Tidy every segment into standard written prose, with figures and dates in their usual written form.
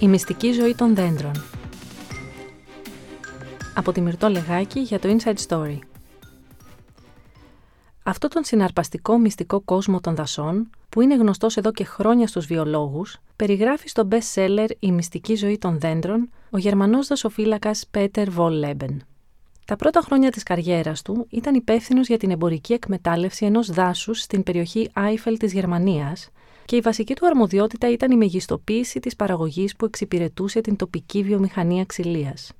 Η μυστική ζωή των δέντρων. Από τη Μυρτώ Λεγάκη για το Inside Story. Αυτό τον συναρπαστικό μυστικό κόσμο των δασών, που είναι γνωστός εδώ και χρόνια στους βιολόγους, περιγράφει στο best-seller «Η μυστική ζωή των δέντρων» ο Γερμανός δασοφύλακας Πέτερ Βόλλεμπεν. Τα πρώτα χρόνια της καριέρας του ήταν υπεύθυνος για την εμπορική εκμετάλλευση ενός δάσους στην περιοχή Eifel της Γερμανίας και η βασική του αρμοδιότητα ήταν η μεγιστοποίηση της παραγωγής που εξυπηρετούσε την τοπική βιομηχανία ξυλίας.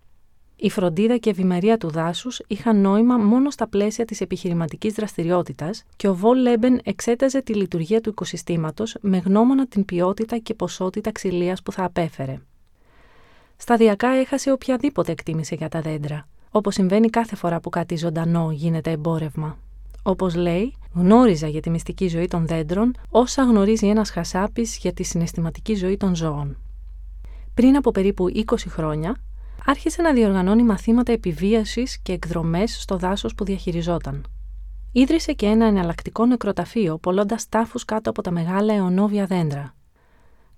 Η φροντίδα και ευημερία του δάσους είχαν νόημα μόνο στα πλαίσια της επιχειρηματικής δραστηριότητας και ο Βόλλεμπεν εξέταζε τη λειτουργία του οικοσυστήματος με γνώμονα την ποιότητα και ποσότητα ξυλίας που θα απέφερε. Σταδιακά έχασε οποιαδήποτε εκτίμηση για τα δέντρα, όπως συμβαίνει κάθε φορά που κάτι ζωντανό γίνεται εμπόρευμα. Όπως λέει, γνώριζα για τη μυστική ζωή των δέντρων όσα γνωρίζει ένας χασάπης για τη συναισθηματική ζωή των ζώων. Πριν από περίπου 20 χρόνια, άρχισε να διοργανώνει μαθήματα επιβίασης και εκδρομές στο δάσος που διαχειριζόταν. Ίδρυσε και ένα εναλλακτικό νεκροταφείο πολλώντας τάφους κάτω από τα μεγάλα αιωνόβια δέντρα.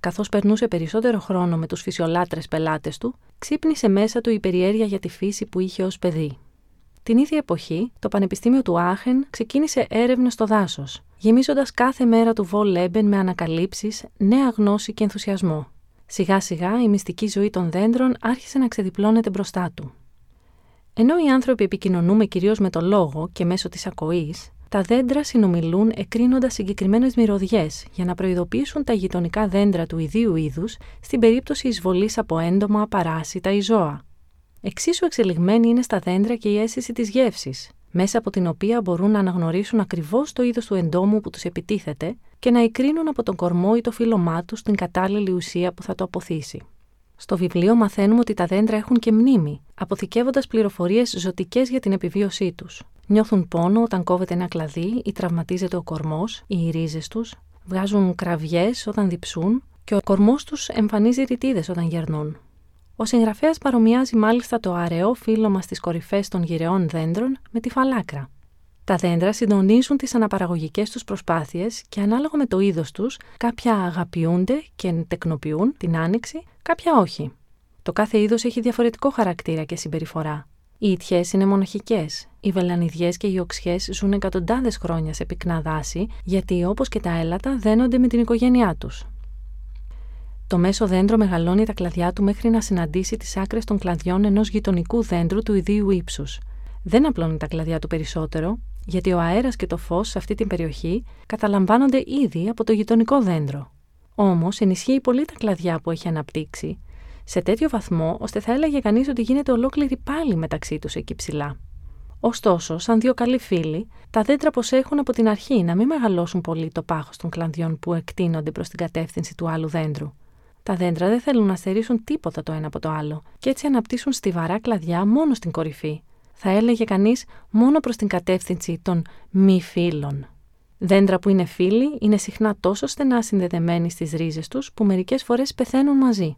Καθώς περνούσε περισσότερο χρόνο με τους φυσιολάτρες πελάτες του, ξύπνησε μέσα του η περιέργεια για τη φύση που είχε ως παιδί. Την ίδια εποχή, το Πανεπιστήμιο του Άχεν ξεκίνησε έρευνες στο δάσος, γεμίζοντας κάθε μέρα του Βόλλεμπεν με ανακαλύψεις, νέα γνώση και ενθουσιασμό. Σιγά-σιγά η μυστική ζωή των δέντρων άρχισε να ξεδιπλώνεται μπροστά του. Ενώ οι άνθρωποι επικοινωνούμε κυρίως με το λόγο και μέσω της ακοής, τα δέντρα συνομιλούν εκρίνοντας συγκεκριμένες μυρωδιές για να προειδοποιήσουν τα γειτονικά δέντρα του ιδίου είδους στην περίπτωση εισβολής από έντομα, παράσιτα ή ζώα. Εξίσου εξελιγμένη είναι στα δέντρα και η αίσθηση της γεύσης, μέσα από την οποία μπορούν να αναγνωρίσουν ακριβώς το είδος του εντόμου που τους επιτίθεται και να εκρίνουν από τον κορμό ή το φύλλωμά τους την κατάλληλη ουσία που θα το αποθήσει. Στο βιβλίο μαθαίνουμε ότι τα δέντρα έχουν και μνήμη, αποθηκεύοντας πληροφορίες ζωτικές για την επιβίωσή τους. Νιώθουν πόνο όταν κόβεται ένα κλαδί ή τραυματίζεται ο κορμός ή οι ρίζες τους, βγάζουν κραυγές όταν διψούν και ο κορμός τους εμφανίζει ρητίδες όταν γερνούν. Ο συγγραφέας παρομοιάζει μάλιστα το αραιό φύλλωμα στις κορυφές των γυραιών δέντρων με τη φαλάκρα. Τα δέντρα συντονίζουν τις αναπαραγωγικές τους προσπάθειες και ανάλογα με το είδος τους, κάποια αγαπιούνται και τεκνοποιούν την άνοιξη, κάποια όχι. Το κάθε είδος έχει διαφορετικό χαρακτήρα και συμπεριφορά. Οι ιτιές είναι μοναχικές. Οι βελανιδιές και οι οξιές ζουν εκατοντάδες χρόνια σε πυκνά δάση, γιατί όπως και τα έλατα δένονται με την οικογένειά τους. Το μέσο δέντρο μεγαλώνει τα κλαδιά του μέχρι να συναντήσει τις άκρες των κλαδιών ενός γειτονικού δέντρου του ιδίου ύψους. Δεν απλώνει τα κλαδιά του περισσότερο, γιατί ο αέρας και το φως σε αυτή την περιοχή καταλαμβάνονται ήδη από το γειτονικό δέντρο. Όμως ενισχύει πολύ τα κλαδιά που έχει αναπτύξει, σε τέτοιο βαθμό ώστε θα έλεγε κανείς ότι γίνεται ολόκληρη πάλι μεταξύ τους εκεί ψηλά. Ωστόσο, σαν δύο καλοί φίλοι, τα δέντρα προσέχουν από την αρχή να μην μεγαλώσουν πολύ το πάχος των κλαδιών που εκτείνονται προς την κατεύθυνση του άλλου δέντρου. Τα δέντρα δεν θέλουν να στερήσουν τίποτα το ένα από το άλλο και έτσι αναπτύσσουν στιβαρά κλαδιά μόνο στην κορυφή. Θα έλεγε κανείς μόνο προς την κατεύθυνση των μη φύλων. Δέντρα που είναι φύλοι είναι συχνά τόσο στενά συνδεδεμένοι στις ρίζες τους που μερικές φορές πεθαίνουν μαζί.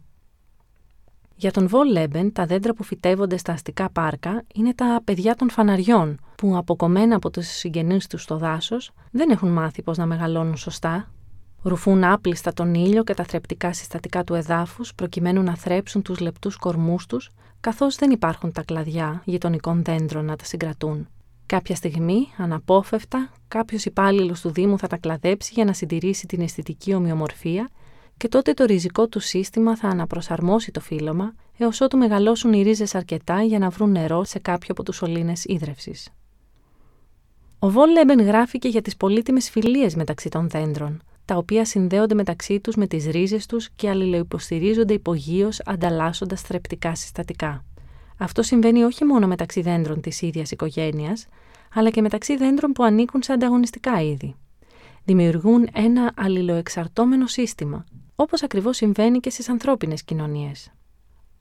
Για τον Βόλλεμπεν, τα δέντρα που φυτεύονται στα αστικά πάρκα είναι τα παιδιά των φαναριών που αποκομμένα από τους συγγενείς τους στο δάσος δεν έχουν μάθει πώς να μεγαλώνουν σωστά. Ρουφούν άπλιστα τον ήλιο και τα θρεπτικά συστατικά του εδάφους προκειμένου να θρέψουν τους λεπτούς κορμούς τους, καθώς δεν υπάρχουν τα κλαδιά γειτονικών δέντρων να τα συγκρατούν. Κάποια στιγμή, αναπόφευτα, κάποιος υπάλληλος του Δήμου θα τα κλαδέψει για να συντηρήσει την αισθητική ομοιομορφία και τότε το ριζικό του σύστημα θα αναπροσαρμόσει το φύλλωμα έως ότου μεγαλώσουν οι ρίζες αρκετά για να βρουν νερό σε κάποιο από τους σωλήνες ίδρευσης. Ο Βόλλεμπεν γράφει και για τις πολύτιμες φιλίες μεταξύ των δέντρων, τα οποία συνδέονται μεταξύ τους με τις ρίζες τους και αλληλοϋποστηρίζονται υπογείως ανταλλάσσοντας θρεπτικά συστατικά. Αυτό συμβαίνει όχι μόνο μεταξύ δέντρων της ίδιας οικογένειας, αλλά και μεταξύ δέντρων που ανήκουν σε ανταγωνιστικά είδη. Δημιουργούν ένα αλληλοεξαρτώμενο σύστημα, όπως ακριβώς συμβαίνει και στις ανθρώπινες κοινωνίες.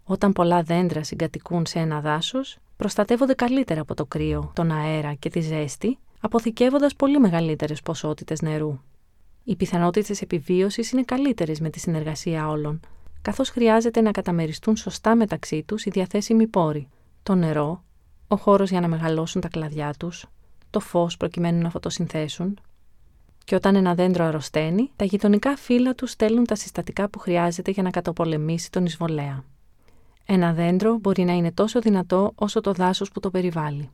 Όταν πολλά δέντρα συγκατοικούν σε ένα δάσος, προστατεύονται καλύτερα από το κρύο, τον αέρα και τη ζέστη, αποθηκεύοντας πολύ μεγαλύτερες ποσότητες νερού. Οι πιθανότητες επιβίωσης είναι καλύτερες με τη συνεργασία όλων, καθώς χρειάζεται να καταμεριστούν σωστά μεταξύ τους οι διαθέσιμοι πόροι, το νερό, ο χώρος για να μεγαλώσουν τα κλαδιά τους, το φως προκειμένου να φωτοσυνθέσουν. Και όταν ένα δέντρο αρρωσταίνει, τα γειτονικά φύλλα του στέλνουν τα συστατικά που χρειάζεται για να καταπολεμήσει τον εισβολέα. Ένα δέντρο μπορεί να είναι τόσο δυνατό όσο το δάσος που το περιβάλλει.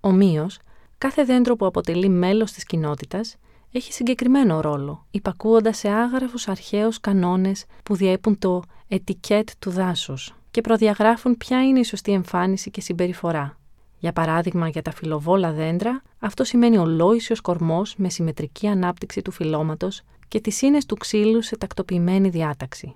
Ομοίως, κάθε δέντρο που αποτελεί μέλος της κοινότητας έχει συγκεκριμένο ρόλο, υπακούοντας σε άγραφους αρχαίους κανόνες που διέπουν το ετικέτ του δάσους και προδιαγράφουν ποια είναι η σωστή εμφάνιση και συμπεριφορά. Για παράδειγμα, για τα φιλοβόλα δέντρα, αυτό σημαίνει ολόησιος κορμός με συμμετρική ανάπτυξη του φυλλώματος και τις ίνες του ξύλου σε τακτοποιημένη διάταξη.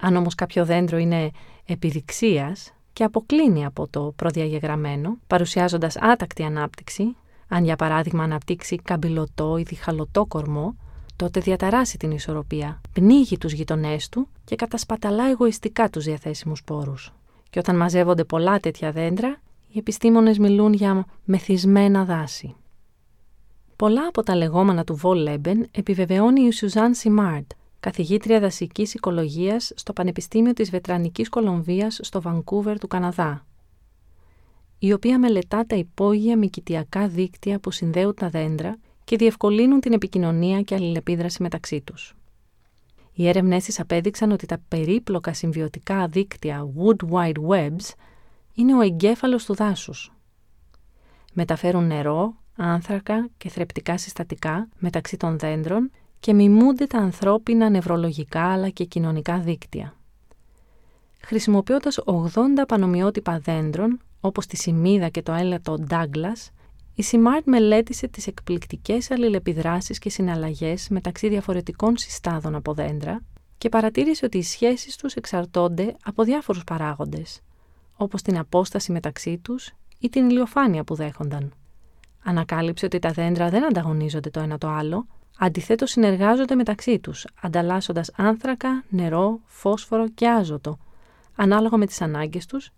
Αν όμως κάποιο δέντρο είναι επιδειξίας και αποκλίνει από το προδιαγεγραμμένο, παρουσιάζοντας άτακτη ανάπτυξη, αν για παράδειγμα αναπτύξει καμπυλωτό ή διχαλωτό κορμό, τότε διαταράσει την ισορροπία, πνίγει τους γειτονές του και κατασπαταλά εγωιστικά τους διαθέσιμους πόρους. Και όταν μαζεύονται πολλά τέτοια δέντρα, οι επιστήμονες μιλούν για μεθυσμένα δάση. Πολλά από τα λεγόμενα του Βόλλεμπεν επιβεβαιώνει η Σουζάν Σιμάρντ, καθηγήτρια δασικής οικολογίας στο Πανεπιστήμιο της Βετρανικής Κολομβίας στο Βανκούβερ του Καναδά, η οποία μελετά τα υπόγεια μικητιακά δίκτυα που συνδέουν τα δέντρα και διευκολύνουν την επικοινωνία και αλληλεπίδραση μεταξύ τους. Οι έρευνές της απέδειξαν ότι τα περίπλοκα συμβιωτικά δίκτυα Wood Wide Webs είναι ο εγκέφαλος του δάσους. Μεταφέρουν νερό, άνθρακα και θρεπτικά συστατικά μεταξύ των δέντρων και μιμούνται τα ανθρώπινα νευρολογικά αλλά και κοινωνικά δίκτυα. Χρησιμοποιώντας 80 πανομοιότυπα δέντρων, όπως τη Σιμίδα και το Έλατο Ντάγκλας, η Σιμάρντ μελέτησε τις εκπληκτικές αλληλεπιδράσεις και συναλλαγές μεταξύ διαφορετικών συστάδων από δέντρα και παρατήρησε ότι οι σχέσεις τους εξαρτώνται από διάφορους παράγοντες, όπως την απόσταση μεταξύ τους ή την ηλιοφάνεια που δέχονταν. Ανακάλυψε ότι τα δέντρα δεν ανταγωνίζονται το ένα το άλλο, αντιθέτως συνεργάζονται μεταξύ τους, ανταλλάσσοντας άνθρακα, νερό, φόσφορο και άζωτο, ανάλογα με τις ανάγκες τους,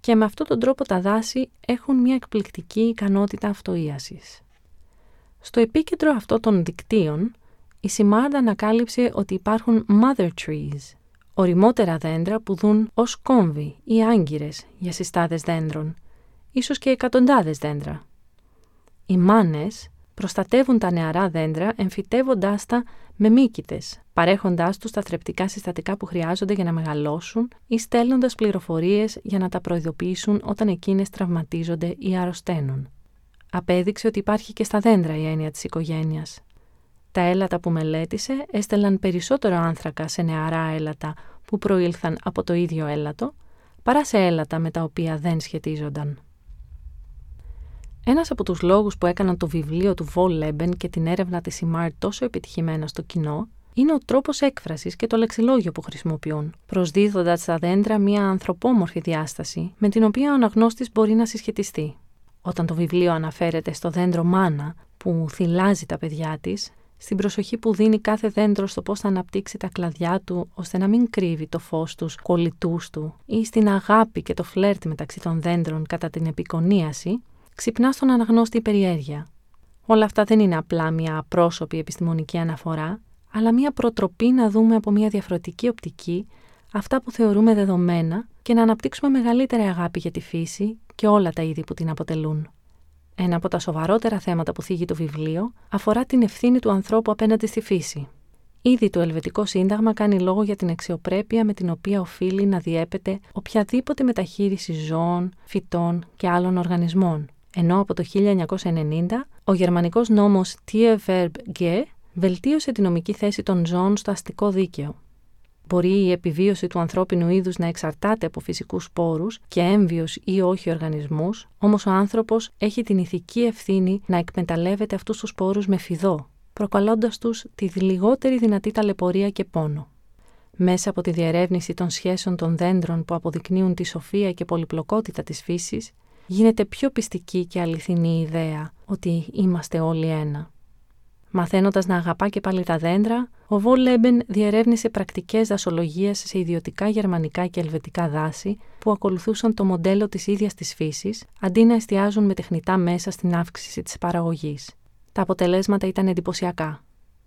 και με αυτόν τον τρόπο τα δάση έχουν μια εκπληκτική ικανότητα αυτοίασης. Στο επίκεντρο αυτών των δικτύων, η Σιμάρντ ανακάλυψε ότι υπάρχουν mother trees, οριμότερα δέντρα που δουν ως κόμβοι ή άγκυρες για συστάδες δέντρων, ίσως και εκατοντάδες δέντρα. Οι μάνες προστατεύουν τα νεαρά δέντρα εμφυτεύοντάς τα με μύκητες, παρέχοντάς τους τα θρεπτικά συστατικά που χρειάζονται για να μεγαλώσουν ή στέλνοντας πληροφορίες για να τα προειδοποιήσουν όταν εκείνες τραυματίζονται ή αρρωσταίνουν. Απέδειξε ότι υπάρχει και στα δέντρα η έννοια της οικογένειας. Τα έλατα που μελέτησε έστελαν περισσότερο άνθρακα σε νεαρά έλατα που προήλθαν από το ίδιο έλατο, παρά σε έλατα με τα οποία δεν σχετίζονταν. Ένας από τους λόγους που έκαναν το βιβλίο του Βόλλεμπεν και την έρευνα της Σιμάρντ τόσο επιτυχημένα στο κοινό είναι ο τρόπος έκφρασης και το λεξιλόγιο που χρησιμοποιούν, προσδίδοντας στα δέντρα μια ανθρωπόμορφη διάσταση με την οποία ο αναγνώστης μπορεί να συσχετιστεί. Όταν το βιβλίο αναφέρεται στο δέντρο μάνα που θυλάζει τα παιδιά της, στην προσοχή που δίνει κάθε δέντρο στο πώς θα αναπτύξει τα κλαδιά του ώστε να μην κρύβει το φως τους κολλητούς του, ή στην αγάπη και το φλερτ μεταξύ των δέντρων κατά την επικονίαση, ξυπνά στον αναγνώστη περιέργεια. Όλα αυτά δεν είναι απλά μια απρόσωπη επιστημονική αναφορά, αλλά μια προτροπή να δούμε από μια διαφορετική οπτική αυτά που θεωρούμε δεδομένα και να αναπτύξουμε μεγαλύτερη αγάπη για τη φύση και όλα τα είδη που την αποτελούν. Ένα από τα σοβαρότερα θέματα που θίγει το βιβλίο αφορά την ευθύνη του ανθρώπου απέναντι στη φύση. Ήδη το Ελβετικό Σύνταγμα κάνει λόγο για την αξιοπρέπεια με την οποία οφείλει να διέπεται οποιαδήποτε μεταχείριση ζώων, φυτών και άλλων οργανισμών. Ενώ από το 1990 ο γερμανικός νόμος Tier-Verb-G βελτίωσε τη νομική θέση των ζώων στο αστικό δίκαιο. Μπορεί η επιβίωση του ανθρώπινου είδους να εξαρτάται από φυσικούς σπόρους και έμβιους ή όχι οργανισμούς, όμως ο άνθρωπος έχει την ηθική ευθύνη να εκμεταλλεύεται αυτούς τους σπόρους με φιδό, προκαλώντας τους τη λιγότερη δυνατή ταλαιπωρία και πόνο. Μέσα από τη διερεύνηση των σχέσεων των δέντρων που αποδεικνύουν τη σοφία και πολυπλοκότητα της φύσης, γίνεται πιο πιστική και αληθινή η ιδέα ότι είμαστε όλοι ένα. Μαθαίνοντας να αγαπά και πάλι τα δέντρα, ο Βόλλεμπεν διερεύνησε πρακτικές δασολογίας σε ιδιωτικά γερμανικά και ελβετικά δάση που ακολουθούσαν το μοντέλο της ίδιας της φύσης, αντί να εστιάζουν με τεχνητά μέσα στην αύξηση της παραγωγής. Τα αποτελέσματα ήταν εντυπωσιακά.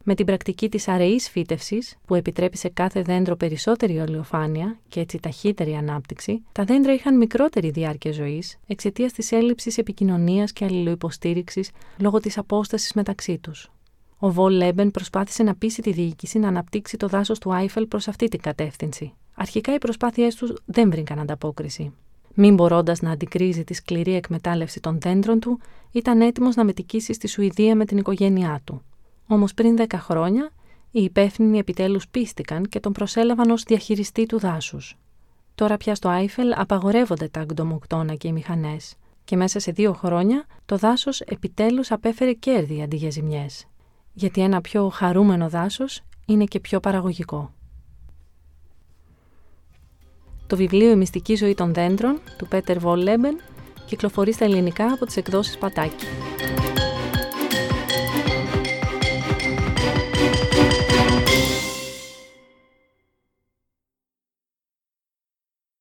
Με την πρακτική της αραιής φύτευσης, που επιτρέπει σε κάθε δέντρο περισσότερη ολιοφάνεια και έτσι ταχύτερη ανάπτυξη, τα δέντρα είχαν μικρότερη διάρκεια ζωής εξαιτίας της έλλειψης επικοινωνίας και αλληλοϊποστήριξης λόγω της απόστασης μεταξύ τους. Ο Βόλλεμπεν προσπάθησε να πείσει τη διοίκηση να αναπτύξει το δάσος του Άιφελ προς αυτή την κατεύθυνση. Αρχικά οι προσπάθειές τους δεν βρήκαν ανταπόκριση. Μην μπορώντας να αντικρίζει τη σκληρή εκμετάλλευση των δέντρων του, ήταν έτοιμος να μετικήσει στη Σουηδία με την οικογένειά του. Όμως πριν 10 χρόνια, οι υπεύθυνοι επιτέλους πίστηκαν και τον προσέλαβαν ως διαχειριστή του δάσους. Τώρα πια στο Άιφελ απαγορεύονται τα αγκτομοκτώνα και οι μηχανές, και μέσα σε 2 χρόνια το δάσος επιτέλους απέφερε κέρδη αντί για ζημιές. Γιατί ένα πιο χαρούμενο δάσος είναι και πιο παραγωγικό. Το βιβλίο «Η μυστική ζωή των δέντρων» του Πέτερ Βόλλεμπεν κυκλοφορεί στα ελληνικά από τις εκδόσεις Πατάκι.